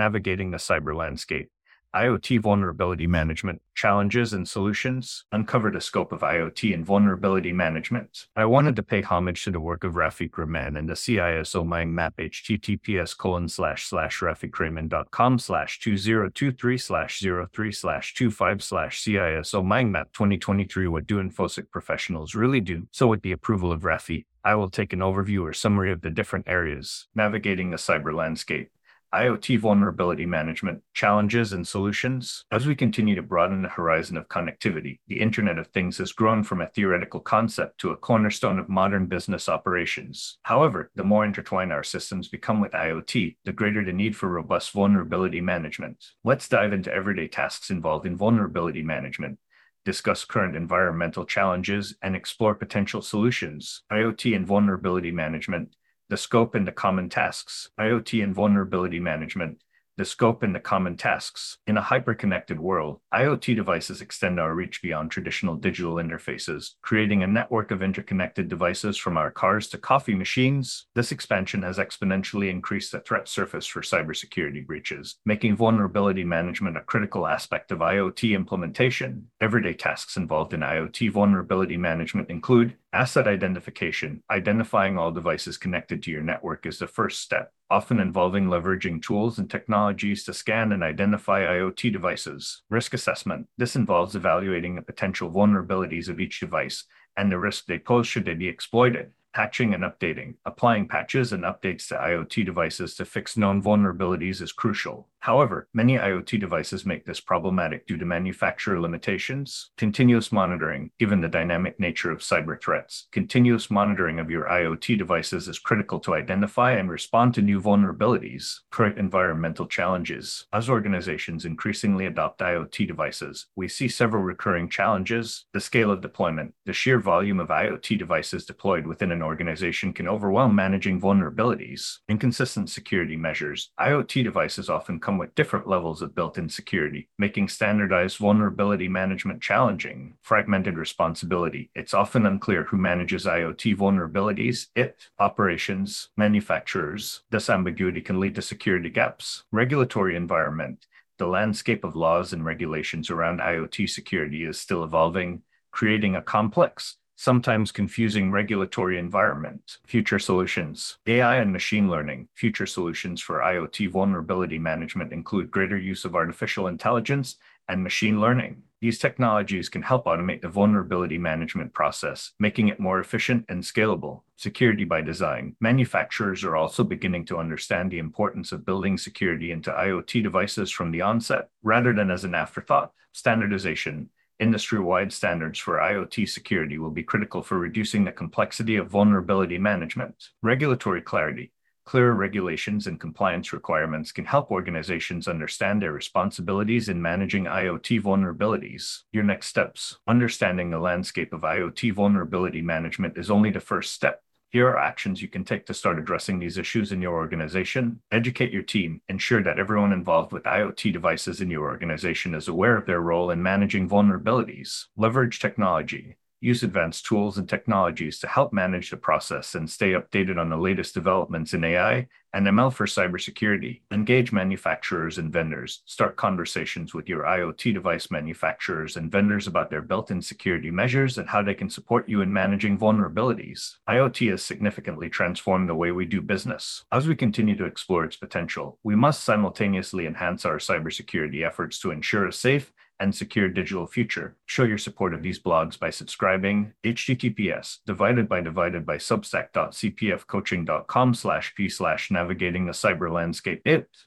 navigating the cyber landscape. IoT vulnerability management challenges and solutions uncovered a scope of IoT and vulnerability management. I wanted to pay homage to the work of Rafeeq Rehman and the CISO Mind Map https://rafeeqrehman.com/2023/03/25/CISO Mind Map 2023 What do InfoSec professionals really do? So with the approval of Rafeeq, I will take an overview or summary of the different areas navigating the cyber landscape. IoT vulnerability management, challenges and solutions. As we continue to broaden the horizon of connectivity, the Internet of Things has grown from a theoretical concept to a cornerstone of modern business operations. However, the more intertwined our systems become with IoT, the greater the need for robust vulnerability management. Let's dive into everyday tasks involved in vulnerability management, discuss current environmental challenges, and explore potential solutions. IoT and vulnerability management. The scope and the common tasks. IoT and vulnerability management. The scope and the common tasks. In a hyper-connected world, IoT devices extend our reach beyond traditional digital interfaces, creating a network of interconnected devices from our cars to coffee machines. This expansion has exponentially increased the threat surface for cybersecurity breaches, making vulnerability management a critical aspect of IoT implementation. Everyday tasks involved in IoT vulnerability management include asset identification. Identifying all devices connected to your network is the first step, often involving leveraging tools and technologies to scan and identify IoT devices. Risk assessment. This involves evaluating the potential vulnerabilities of each device and the risk they pose should they be exploited. Patching and updating. Applying patches and updates to IoT devices to fix known vulnerabilities is crucial. However, many IoT devices make this problematic due to manufacturer limitations. Continuous monitoring. Given the dynamic nature of cyber threats, continuous monitoring of your IoT devices is critical to identify and respond to new vulnerabilities. Current environmental challenges. As organizations increasingly adopt IoT devices, we see several recurring challenges. The scale of deployment. The sheer volume of IoT devices deployed within an organization can overwhelm managing vulnerabilities. Inconsistent security measures. IoT devices often come with different levels of built-in security, making standardized vulnerability management challenging. Fragmented responsibility. It's often unclear who manages IoT vulnerabilities, operations, manufacturers. This ambiguity can lead to security gaps. Regulatory environment. The landscape of laws and regulations around IoT security is still evolving, creating a complex, sometimes confusing regulatory environment. Future solutions. AI and machine learning. Future solutions for IoT vulnerability management include greater use of artificial intelligence and machine learning. These technologies can help automate the vulnerability management process, making it more efficient and scalable. Security by design. Manufacturers are also beginning to understand the importance of building security into IoT devices from the onset, rather than as an afterthought. Standardization. Industry-wide standards for IoT security will be critical for reducing the complexity of vulnerability management. Regulatory clarity. Clearer regulations and compliance requirements can help organizations understand their responsibilities in managing IoT vulnerabilities. Your next steps. Understanding the landscape of IoT vulnerability management is only the first step. Here are actions you can take to start addressing these issues in your organization. Educate your team. Ensure that everyone involved with IoT devices in your organization is aware of their role in managing vulnerabilities. Leverage technology. Use advanced tools and technologies to help manage the process and stay updated on the latest developments in AI and ML for cybersecurity. Engage manufacturers and vendors. Start conversations with your IoT device manufacturers and vendors about their built-in security measures and how they can support you in managing vulnerabilities. IoT has significantly transformed the way we do business. As we continue to explore its potential, we must simultaneously enhance our cybersecurity efforts to ensure a safe and secure digital future. Show your support of these blogs by subscribing. https://divided by substack.cpfcoaching.com/p/navigating the cyber landscape.